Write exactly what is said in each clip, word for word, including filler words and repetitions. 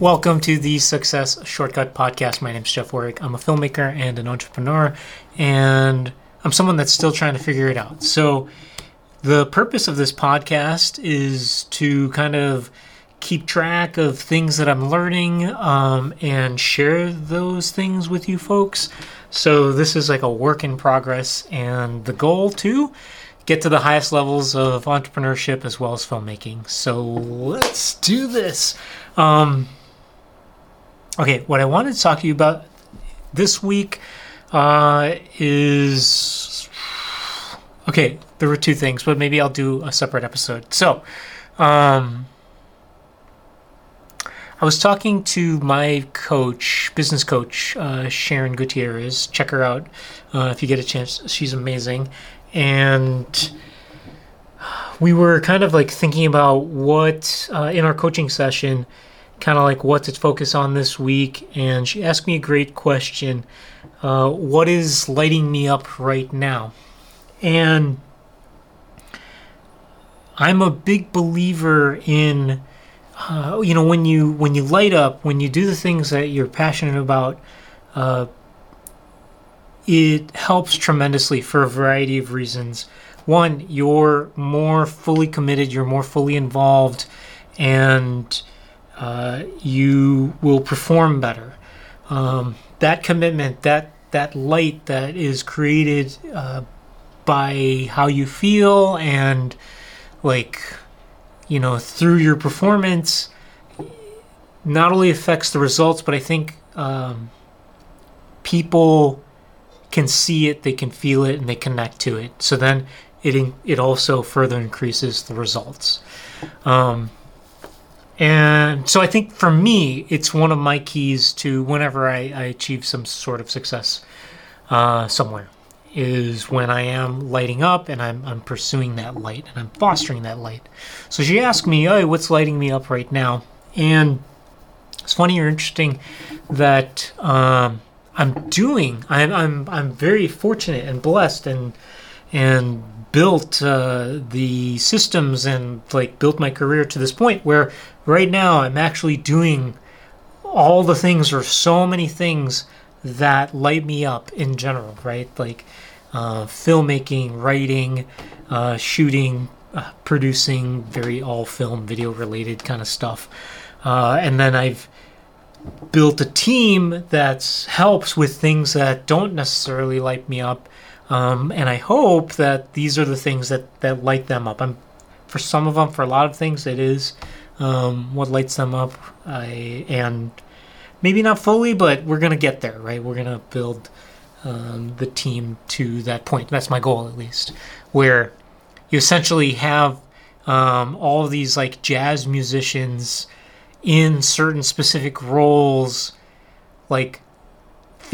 Welcome to the Success Shortcut Podcast. My name is Jeff Warwick. I'm a filmmaker and an entrepreneur, and I'm someone that's still trying to figure it out. So the purpose of this podcast is to kind of keep track of things that I'm learning um, and share those things with you folks. So this is like a work in progress, and the goal to get to the highest levels of entrepreneurship as well as filmmaking. So let's do this. Um, Okay, what I wanted to talk to you about this week uh, is, okay, there were two things, but maybe I'll do a separate episode. So, um, I was talking to my coach, business coach, uh, Sharon Gutierrez. Check her out uh, if you get a chance. She's amazing. And we were kind of like thinking about what, uh, in our coaching session, kind of like what to focus on this week, and she asked me a great question. Uh, what is lighting me up right now? And I'm a big believer in, uh, you know, when you when you light up, when you do the things that you're passionate about, uh, it helps tremendously for a variety of reasons. One, you're more fully committed, you're more fully involved, and Uh, you will perform better. Um, that commitment, that that light that is created uh, by how you feel and, like, you know, through your performance, not only affects the results, but I think um, people can see it, they can feel it, and they connect to it. So then it it also further increases the results. Um, And so I think for me, it's one of my keys to whenever I, I achieve some sort of success uh, somewhere, is when I am lighting up and I'm, I'm pursuing that light and I'm fostering that light. So she asked me, oh, what's lighting me up right now? And it's funny or interesting that um, I'm doing, I'm, I'm, I'm very fortunate and blessed and and built uh, the systems and like built my career to this point where right now I'm actually doing all the things or so many things that light me up in general, right? Like uh, filmmaking, writing, uh, shooting, uh, producing, very all film, video related kind of stuff. Uh, and then I've built a team that helps with things that don't necessarily light me up. Um, and I hope that these are the things that, that light them up. I'm, for some of them, for a lot of things, it is um, what lights them up. I, and maybe not fully, but we're going to get there, right? We're going to build um, the team to that point. That's my goal, at least, where you essentially have um, all of these like jazz musicians in certain specific roles, like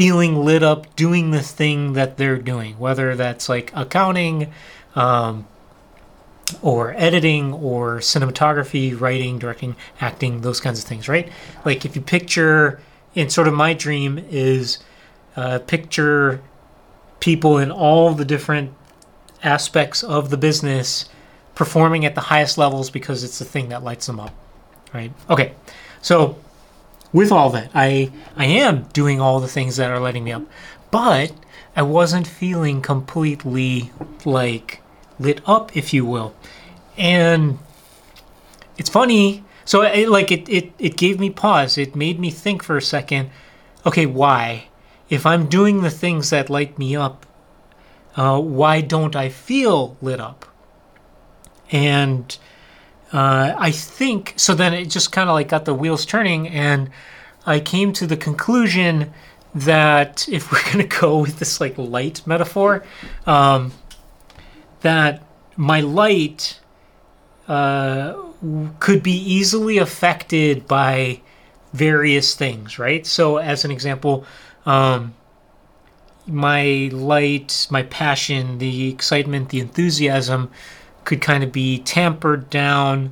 feeling lit up, doing the thing that they're doing, whether that's like accounting um, or editing or cinematography, writing, directing, acting, those kinds of things, right? Like if you picture, and sort of my dream is uh, picture people in all the different aspects of the business performing at the highest levels because it's the thing that lights them up, right? Okay, so with all that, I I am doing all the things that are lighting me up, but I wasn't feeling completely like lit up, if you will. And it's funny. So it, like it, it, it gave me pause. It made me think for a second. Okay, why? If I'm doing the things that light me up, uh, why don't I feel lit up? And Uh, I think, so then it just kind of like got the wheels turning, and I came to the conclusion that if we're going to go with this like light metaphor, um, that my light uh, could be easily affected by various things, right? So as an example, um, my light, my passion, the excitement, the enthusiasm could kind of be tampered down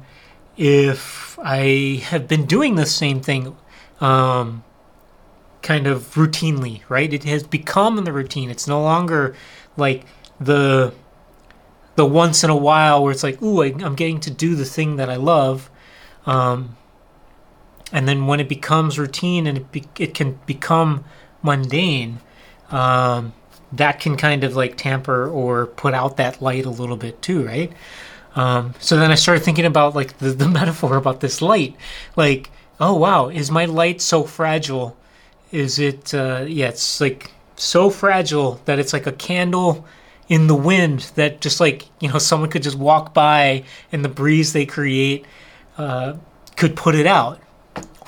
if I have been doing the same thing um, kind of routinely, right? It has become the routine. It's no longer like the the once in a while where it's like, ooh, I, I'm getting to do the thing that I love. Um, And then when it becomes routine and it, be, it can become mundane, um, that can kind of like tamper or put out that light a little bit too, right? Um, so then I started thinking about like the, the metaphor about this light. Like, oh, wow, is my light so fragile? Is it, uh, yeah, it's like so fragile that it's like a candle in the wind that just like, you know, someone could just walk by and the breeze they create uh, could put it out.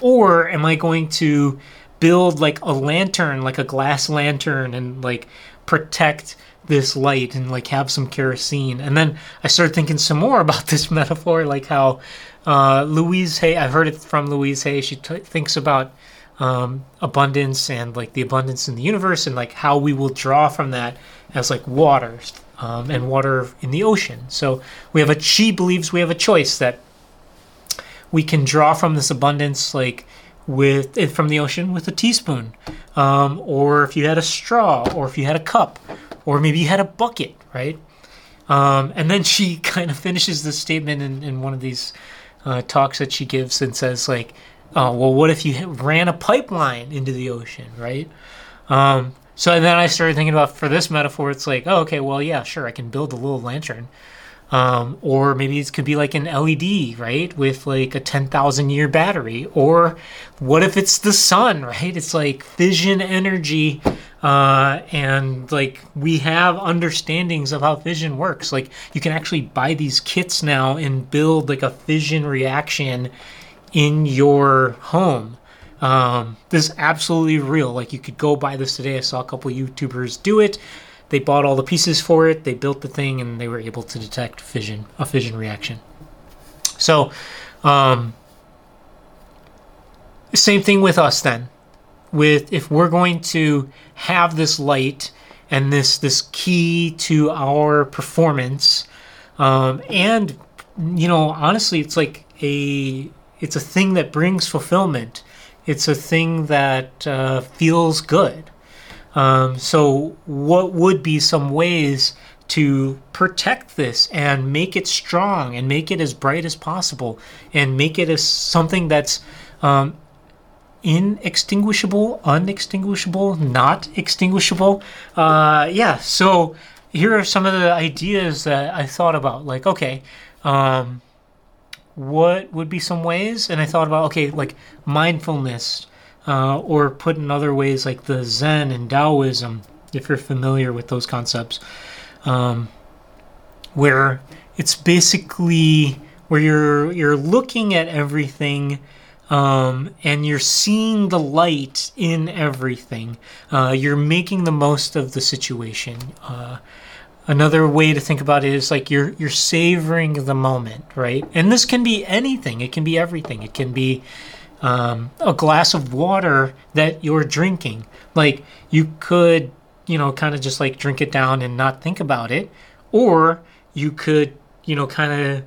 Or am I going to build like a lantern, like a glass lantern, and like protect this light and like have some kerosene? And then I started thinking some more about this metaphor, like how uh, Louise Hay, I've heard it from Louise Hay, she t- thinks about um, abundance and like the abundance in the universe and like how we will draw from that as like water um, and water in the ocean. So we have a, she believes we have a choice that we can draw from this abundance, like with it from the ocean with a teaspoon, um, or if you had a straw, or if you had a cup, or maybe you had a bucket, right? Um, and then she kind of finishes this statement in, in one of these uh, talks that she gives and says, like, uh, well, what if you ran a pipeline into the ocean, right? Um, so then I started thinking about, for this metaphor, it's like, oh, okay, well, yeah, sure, I can build a little lantern. Um, or maybe it could be like an L E D, right, with like a ten thousand year battery. Or what if it's the sun, right? It's like fission energy, uh, and like we have understandings of how fission works. Like you can actually buy these kits now and build like a fission reaction in your home. Um, this is absolutely real. Like you could go buy this today. I saw a couple YouTubers do it. They bought all the pieces for it, they built the thing, and they were able to detect fission, a fission reaction. So, um, same thing with us then. With if we're going to have this light and this this key to our performance, um, and, you know, honestly, it's like a, it's a thing that brings fulfillment. It's a thing that uh, feels good. Um, so what would be some ways to protect this and make it strong and make it as bright as possible and make it as something that's um, inextinguishable, unextinguishable, not extinguishable? Uh, yeah, so here are some of the ideas that I thought about. Like, okay, um, what would be some ways? And I thought about, okay, like mindfulness. Uh, or put in other ways like the Zen and Taoism, if you're familiar with those concepts, um, where it's basically where you're you're looking at everything um, and you're seeing the light in everything. Uh, you're making the most of the situation. Uh, another way to think about it is like you're you're savoring the moment, right? And this can be anything. It can be everything. It can be Um, a glass of water that you're drinking. Like you could, you know, kind of just like drink it down and not think about it. Or you could, you know, kind of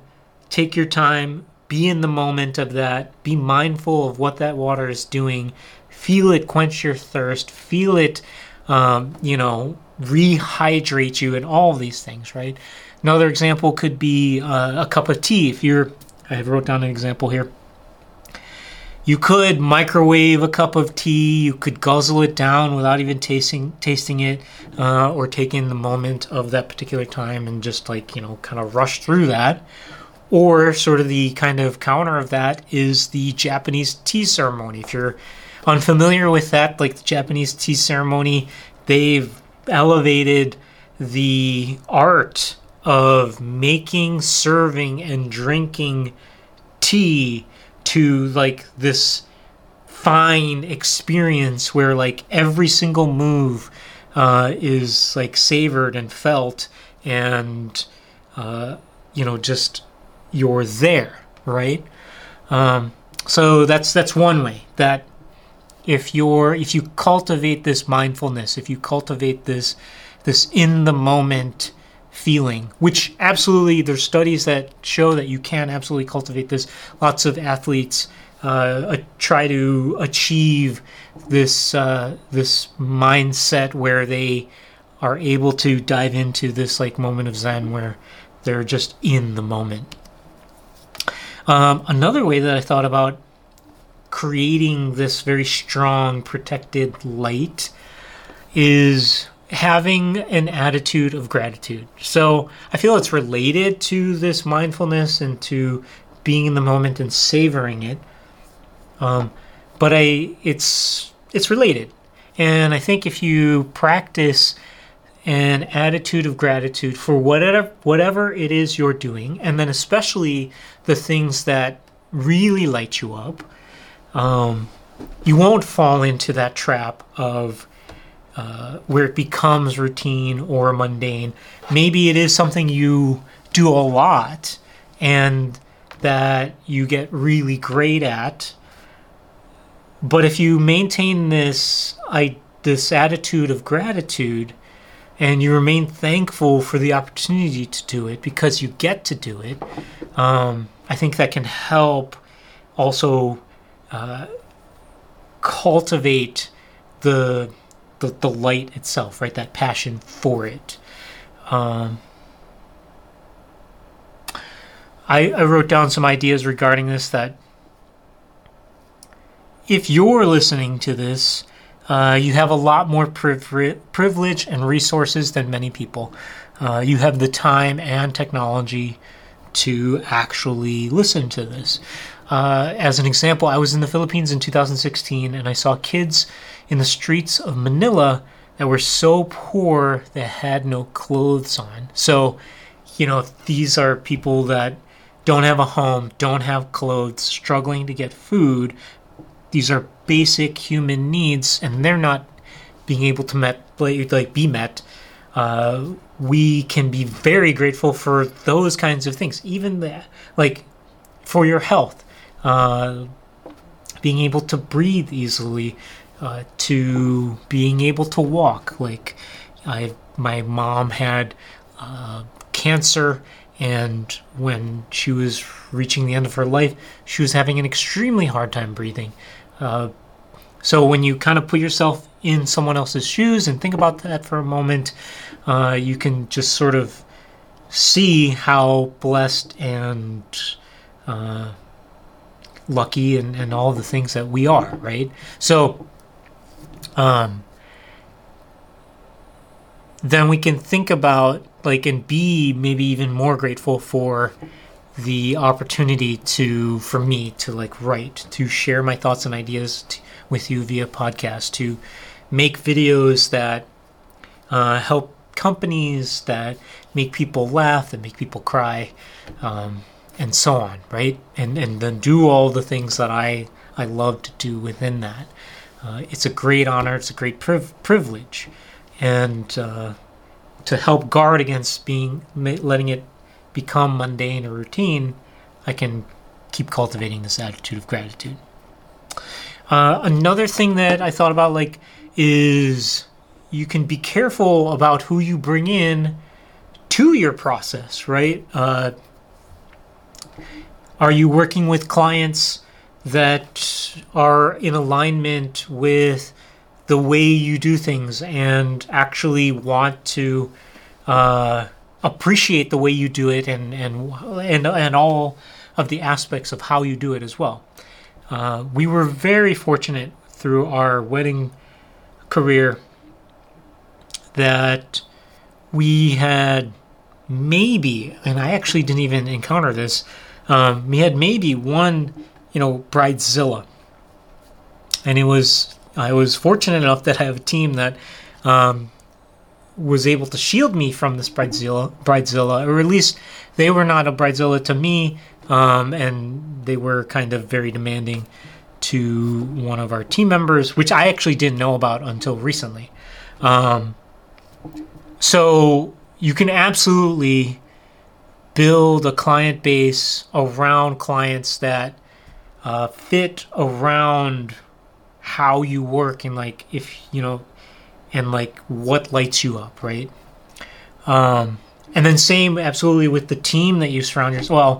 take your time, be in the moment of that, be mindful of what that water is doing, feel it quench your thirst, feel it, um, you know, rehydrate you and all of these things, right? Another example could be uh, a cup of tea. If you're, I wrote down an example here. You could microwave a cup of tea. You could guzzle it down without even tasting tasting it, uh, or taking the moment of that particular time and just like, you know, kind of rush through that. Or sort of the kind of counter of that is the Japanese tea ceremony. If you're unfamiliar with that, like the Japanese tea ceremony, they've elevated the art of making, serving, and drinking tea to like this fine experience where like every single move uh, is like savored and felt and, uh, you know, just you're there, right? Um, so that's that's one way that if you're if you cultivate this mindfulness, if you cultivate this this in the moment feeling, which absolutely there's studies that show that you can absolutely cultivate this. Lots of athletes uh, try to achieve this uh, this mindset where they are able to dive into this like moment of Zen where they're just in the moment. Um, another way that I thought about creating this very strong, protected light is having an attitude of gratitude. So I feel it's related to this mindfulness and to being in the moment and savoring it. Um, but I, it's it's related. And I think if you practice an attitude of gratitude for whatever whatever it is you're doing, and then especially the things that really light you up, um, you won't fall into that trap of uh, where it becomes routine or mundane. Maybe it is something you do a lot and that you get really great at. But if you maintain this I, this attitude of gratitude and you remain thankful for the opportunity to do it because you get to do it, um, I think that can help also uh, cultivate the, the the light itself, right? That passion for it. Um, I, I wrote down some ideas regarding this that if you're listening to this, uh, you have a lot more priv- privilege and resources than many people. Uh, you have the time and technology to actually listen to this. Uh, as an example, I was in the Philippines in two thousand sixteen, and I saw kids in the streets of Manila that were so poor they had no clothes on. So, you know, these are people that don't have a home, don't have clothes, struggling to get food. These are basic human needs, and they're not being able to met, like be met. Uh, we can be very grateful for those kinds of things, even the, like for your health, uh, being able to breathe easily, uh, to being able to walk. Like I, my mom had uh, cancer. And when she was reaching the end of her life, she was having an extremely hard time breathing. Uh, so when you kind of put yourself in someone else's shoes and think about that for a moment, uh, you can just sort of see how blessed and uh, lucky and, and all the things that we are, right? So um, then we can think about Like and be maybe even more grateful for the opportunity to, for me to like write, to share my thoughts and ideas t- with you via podcast, to make videos that uh, help companies, that make people laugh, that make people cry, um, and so on, right? And and then do all the things that I I love to do within that. Uh, it's a great honor. It's a great priv- privilege, and. Uh, To help guard against being letting it become mundane or routine, I can keep cultivating this attitude of gratitude. Uh, another thing that I thought about, like, is you can be careful about who you bring in to your process, right? Uh, are you working with clients that are in alignment with the way you do things and actually want to uh, appreciate the way you do it and, and and and all of the aspects of how you do it as well. Uh, we were very fortunate through our wedding career that we had maybe, and I actually didn't even encounter this, um, we had maybe one, you know, bridezilla. And it was... I was fortunate enough that I have a team that um, was able to shield me from this bridezilla, bridezilla, or at least they were not a bridezilla to me, um, and they were kind of very demanding to one of our team members, which I actually didn't know about until recently. Um, so you can absolutely build a client base around clients that uh, fit around how you work and like if you know and like what lights you up, right? Um and then same absolutely with the team that you surround yourself. Well,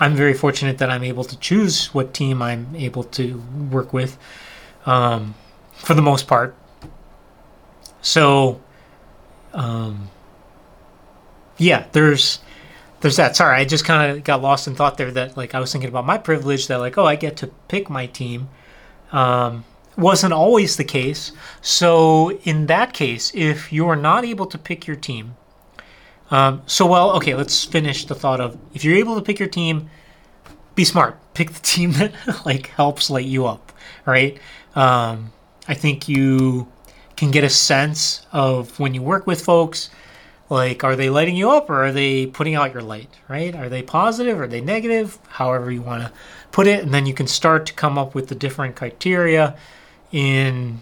I'm very fortunate that I'm able to choose what team I'm able to work with, um for the most part. So um yeah, there's There's that. Sorry, I just kind of got lost in thought there that like I was thinking about my privilege that like, oh, I get to pick my team. Um, wasn't always the case. So in that case, if you're not able to pick your team, um, so well, okay, let's finish the thought of, if you're able to pick your team, be smart. Pick the team that like helps light you up, right? Um, I think you can get a sense of when you work with folks, like, are they lighting you up or are they putting out your light, right? Are they positive? Are they negative? However you want to put it. And then you can start to come up with the different criteria in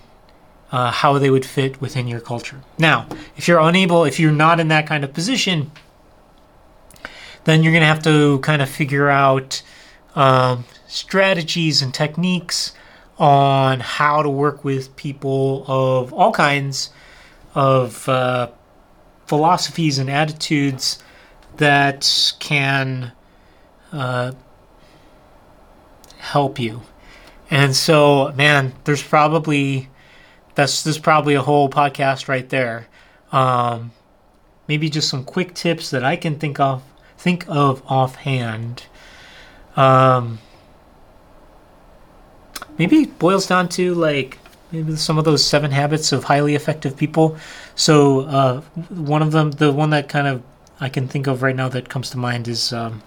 uh, how they would fit within your culture. Now, if you're unable, if you're not in that kind of position, then you're going to have to kind of figure out um, strategies and techniques on how to work with people of all kinds of uh, philosophies and attitudes that can uh, help you. And so, man, there's probably that's there's probably a whole podcast right there. Um, maybe just some quick tips that I can think of think of offhand. Um, maybe it boils down to like maybe some of those seven habits of highly effective people. So uh, one of them, the one that kind of I can think of right now that comes to mind is um,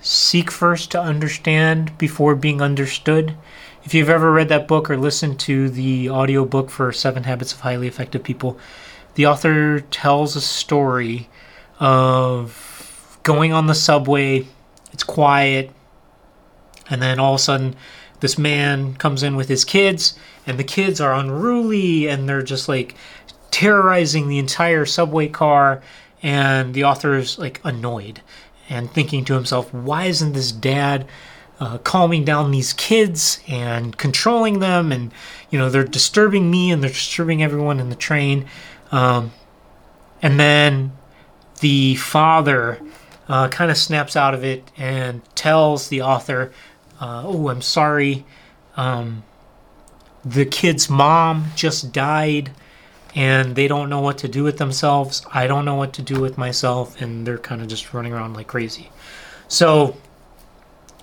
seek first to understand before being understood. If you've ever read that book or listened to the audiobook for Seven Habits of Highly Effective People, the author tells a story of going on the subway. It's quiet. And then all of a sudden, this man comes in with his kids, and the kids are unruly, and they're just, like, terrorizing the entire subway car, and the author is, like, annoyed and thinking to himself, why isn't this dad uh, calming down these kids and controlling them, and, you know, they're disturbing me, and they're disturbing everyone in the train. Um, and then the father uh, kind of snaps out of it and tells the author, Uh, oh, I'm sorry. Um, the kid's mom just died, and they don't know what to do with themselves. I don't know what to do with myself, and they're kind of just running around like crazy. So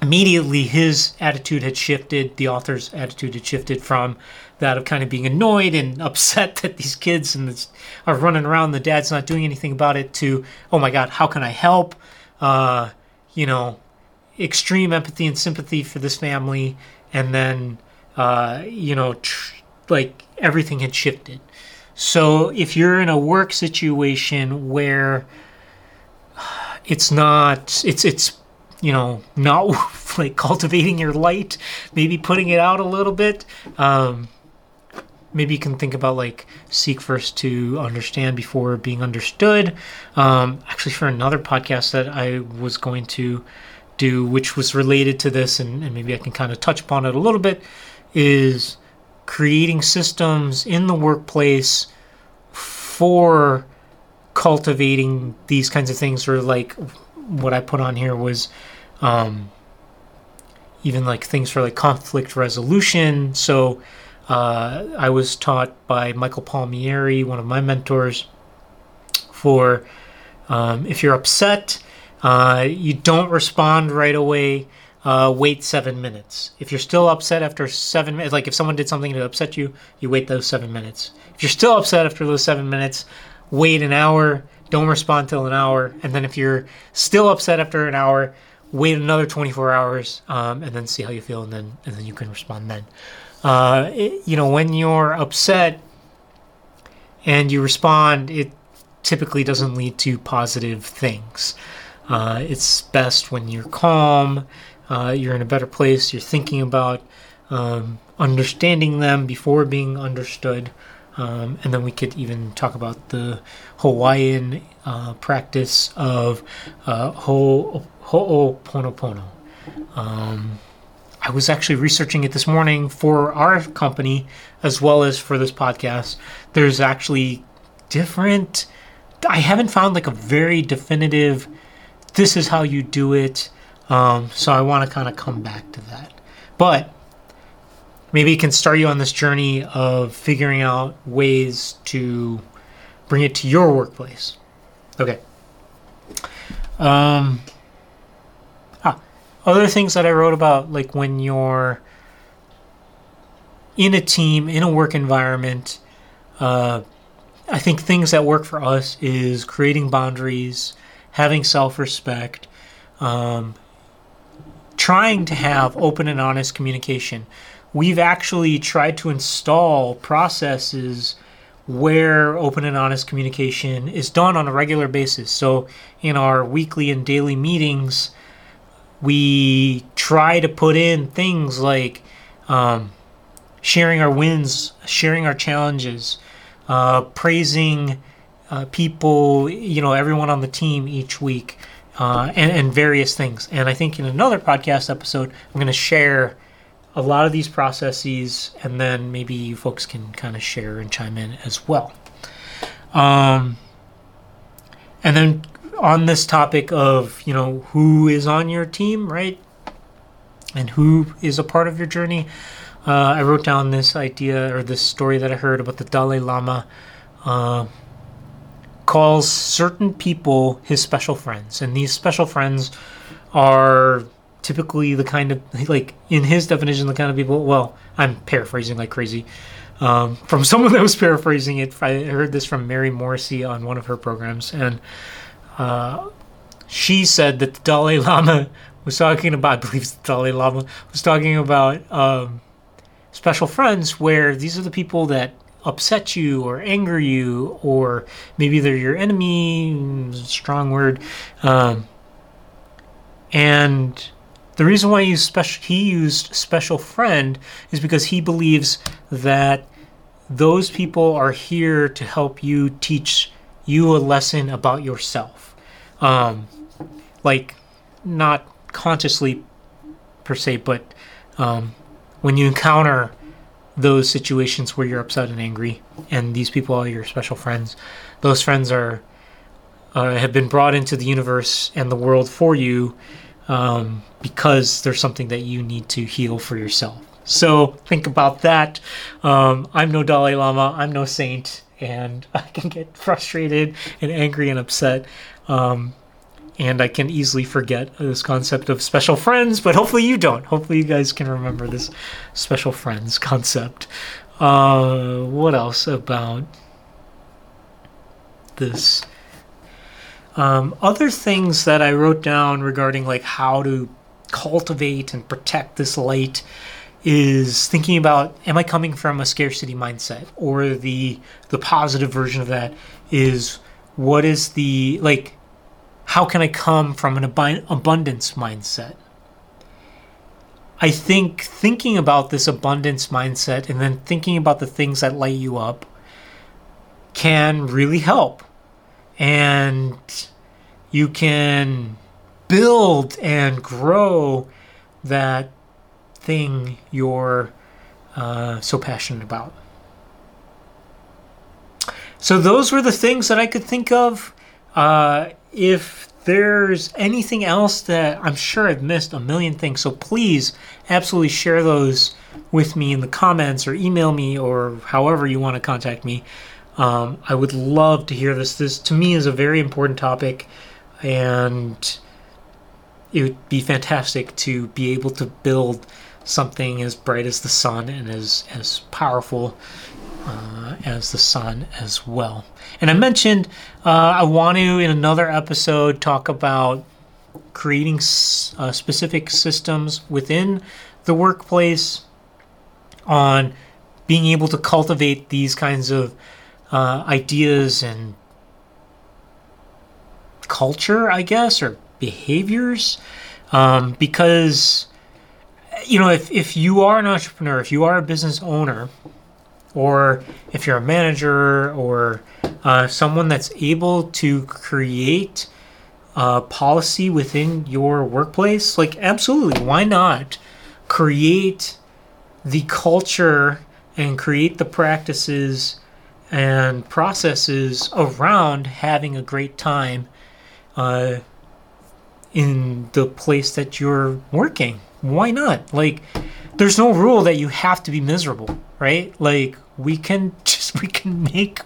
immediately his attitude had shifted. The author's attitude had shifted from that of kind of being annoyed and upset that these kids and this are running around, the dad's not doing anything about it, to, oh my God, how can I help? Uh, you know, extreme empathy and sympathy for this family, and then uh, you know, tr- like everything had shifted. So if you're in a work situation where it's not, it's it's you know not like cultivating your light, maybe putting it out a little bit. Um, maybe you can think about like seek first to understand before being understood. Um, actually, for another podcast that I was going to do, which was related to this, and, and maybe I can kind of touch upon it a little bit, is creating systems in the workplace for cultivating these kinds of things, or like what I put on here was um, even like things for like conflict resolution. So uh, I was taught by Michael Palmieri, one of my mentors, for um, if you're upset, Uh, you don't respond right away. Uh, wait seven minutes. If you're still upset after seven minutes, like if someone did something to upset you, you wait those seven minutes. If you're still upset after those seven minutes, wait an hour. Don't respond till an hour. And then if you're still upset after an hour, wait another twenty-four hours, um, and then see how you feel, and then and then you can respond then. Uh, it, you know, when you're upset and you respond, it typically doesn't lead to positive things. Uh, it's best when you're calm, uh, you're in a better place, you're thinking about um, understanding them before being understood. Um, and then we could even talk about the Hawaiian uh, practice of uh, ho- Ho'oponopono. Um, I was actually researching it this morning for our company as well as for this podcast. There's actually different, I haven't found like a very definitive, this is how you do it. Um, so I want to kind of come back to that. But maybe it can start you on this journey of figuring out ways to bring it to your workplace. Okay. Um, ah, other things that I wrote about, like when you're in a team, in a work environment, uh, I think things that work for us is creating boundaries, having self-respect, um, trying to have open and honest communication. We've actually tried to install processes where open and honest communication is done on a regular basis. So in our weekly and daily meetings, we try to put in things like um, sharing our wins, sharing our challenges, uh, praising uh, people, you know, everyone on the team each week, uh, and, and various things. And I think in another podcast episode, I'm going to share a lot of these processes, and then maybe you folks can kind of share and chime in as well. Um, and then on this topic of, you know, who is on your team, right? And who is a part of your journey? Uh, I wrote down this idea or this story that I heard about the Dalai Lama uh, calls certain people his special friends. And these special friends are typically the kind of, like, in his definition, the kind of people, well, I'm paraphrasing like crazy. Um, from someone that was paraphrasing it, I heard this from Mary Morrissey on one of her programs, and uh, she said that the Dalai Lama was talking about, I believe the Dalai Lama was talking about um, special friends, where these are the people that upset you or anger you, or maybe they're your enemy, strong word, um, and the reason why he used, special, he used special friend is because he believes that those people are here to help you, teach you a lesson about yourself. Um, like, not consciously per se, but um, when you encounter those situations where you're upset and angry, and these people are your special friends, those friends are uh, have been brought into the universe and the world for you, Um, because there's something that you need to heal for yourself. So think about that. Um, I'm no Dalai Lama. I'm no saint. And I can get frustrated and angry and upset. Um, and I can easily forget this concept of special friends. But hopefully you don't. Hopefully you guys can remember this special friends concept. Uh, what else about this? Um, other things that I wrote down regarding like how to cultivate and protect this light is thinking about, am I coming from a scarcity mindset? Or the the positive version of that is, what is the, like, how can I come from an ab- abundance mindset? I think thinking about this abundance mindset and then thinking about the things that light you up can really help. And you can build and grow that thing you're uh, so passionate about. So those were the things that I could think of. Uh, if there's anything else that I'm sure I've missed, a million things, so please absolutely share those with me in the comments or email me or however you want to contact me. Um, I would love to hear this. This, to me, is a very important topic, and it would be fantastic to be able to build something as bright as the sun and as, as powerful uh, as the sun as well. And I mentioned uh, I want to, in another episode, talk about creating s- uh, specific systems within the workplace on being able to cultivate these kinds of Uh, ideas and culture, I guess, or behaviors. Um, because, you know, if, if you are an entrepreneur, if you are a business owner, or if you're a manager or uh, someone that's able to create uh, policy within your workplace, like, absolutely, why not create the culture and create the practices and processes around having a great time uh, in the place that you're working? Why not? Like, there's no rule that you have to be miserable, right? Like, we can just, we can make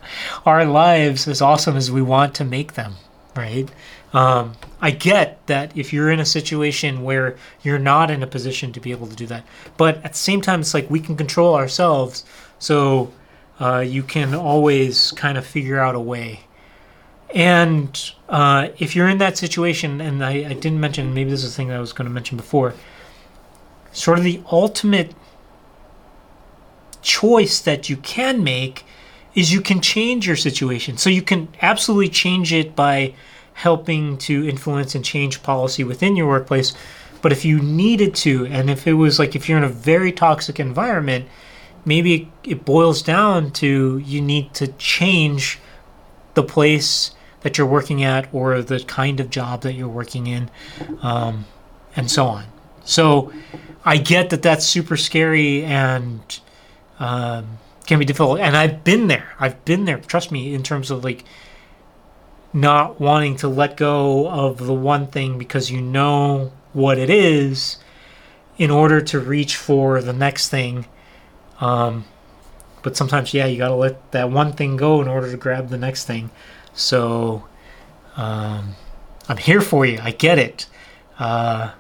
our lives as awesome as we want to make them. right? Um, I get that if you're in a situation where you're not in a position to be able to do that. But at the same time, it's like we can control ourselves. So uh, you can always kind of figure out a way. And uh, if you're in that situation, and I, I didn't mention, maybe this is a thing that I was going to mention before, sort of the ultimate choice that you can make is you can change your situation. So you can absolutely change it by helping to influence and change policy within your workplace. But if you needed to, and if it was like if you're in a very toxic environment, maybe it boils down to you need to change the place that you're working at or the kind of job that you're working in, um, and so on. So I get that that's super scary and um, can be difficult. And I've been there. I've been there. Trust me, in terms of like not wanting to let go of the one thing because you know what it is in order to reach for the next thing. Um, but sometimes, yeah, you got to let that one thing go in order to grab the next thing. So um, I'm here for you. I get it. Uh,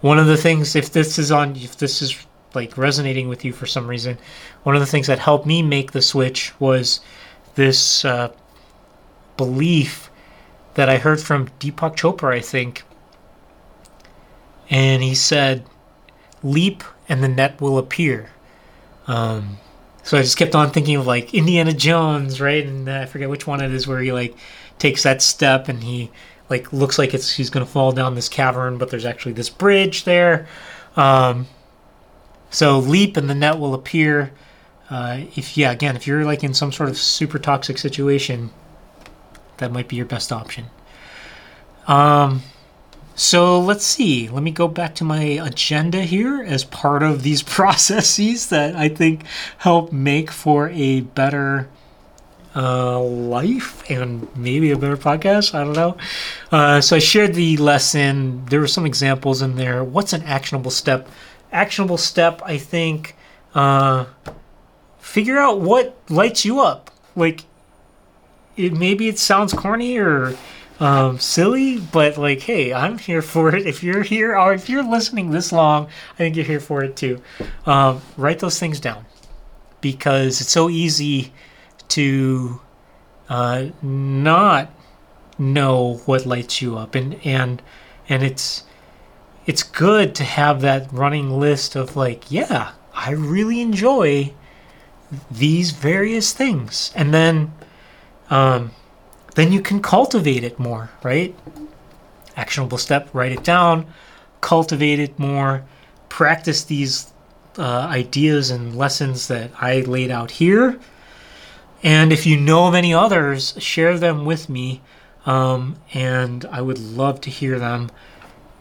one of the things, if this is on, if this is like resonating with you for some reason, one of the things that helped me make the switch was this uh, belief that I heard from Deepak Chopra, I think. And he said, leap and the net will appear. Um, so I just kept on thinking of like Indiana Jones, right? And uh, I forget which one it is where he like takes that step and he like looks like it's he's going to fall down this cavern, but there's actually this bridge there. Um, so leap and the net will appear. Uh, if yeah, again, if you're like in some sort of super toxic situation, that might be your best option. Um, So let's see. Let me go back to my agenda here as part of these processes that I think help make for a better uh, life and maybe a better podcast. I don't know. Uh, so I shared the lesson. There were some examples in there. What's an actionable step? Actionable step, I think, uh, figure out what lights you up. Like, it, maybe it sounds corny or Um, silly, but like, hey, I'm here for it. If you're here or if you're listening this long, I think you're here for it too. Um, write those things down because it's so easy to uh, not know what lights you up, and and and it's it's good to have that running list of like, yeah, I really enjoy these various things, and then. Um, Then you can cultivate it more, right? Actionable step, write it down, cultivate it more, practice these uh, ideas and lessons that I laid out here. And if you know of any others, share them with me. Um, and I would love to hear them.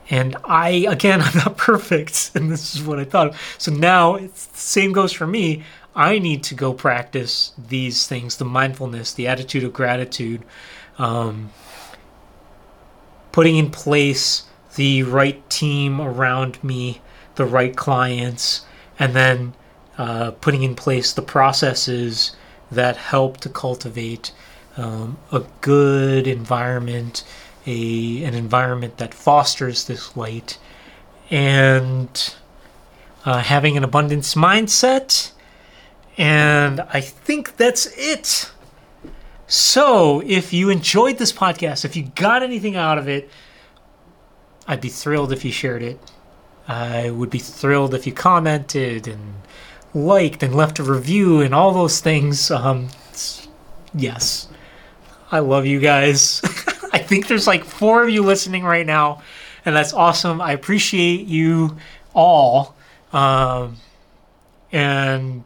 And I, again, I'm not perfect, and this is what I thought of. So now it's the same goes for me. I need to go practice these things, the mindfulness, the attitude of gratitude, um, putting in place the right team around me, the right clients, and then uh, putting in place the processes that help to cultivate um, a good environment, a an environment that fosters this light, and uh, having an abundance mindset. And I think that's it. So if you enjoyed this podcast, if you got anything out of it, I'd be thrilled if you shared it. I would be thrilled if you commented and liked and left a review and all those things. Um, yes, I love you guys. I think there's like four of you listening right now, and that's awesome. I appreciate you all. Um, and...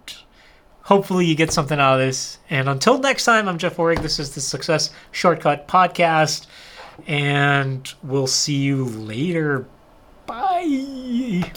Hopefully you get something out of this. And until next time, I'm Jeff Orrig. This is the Success Shortcut Podcast. And we'll see you later. Bye.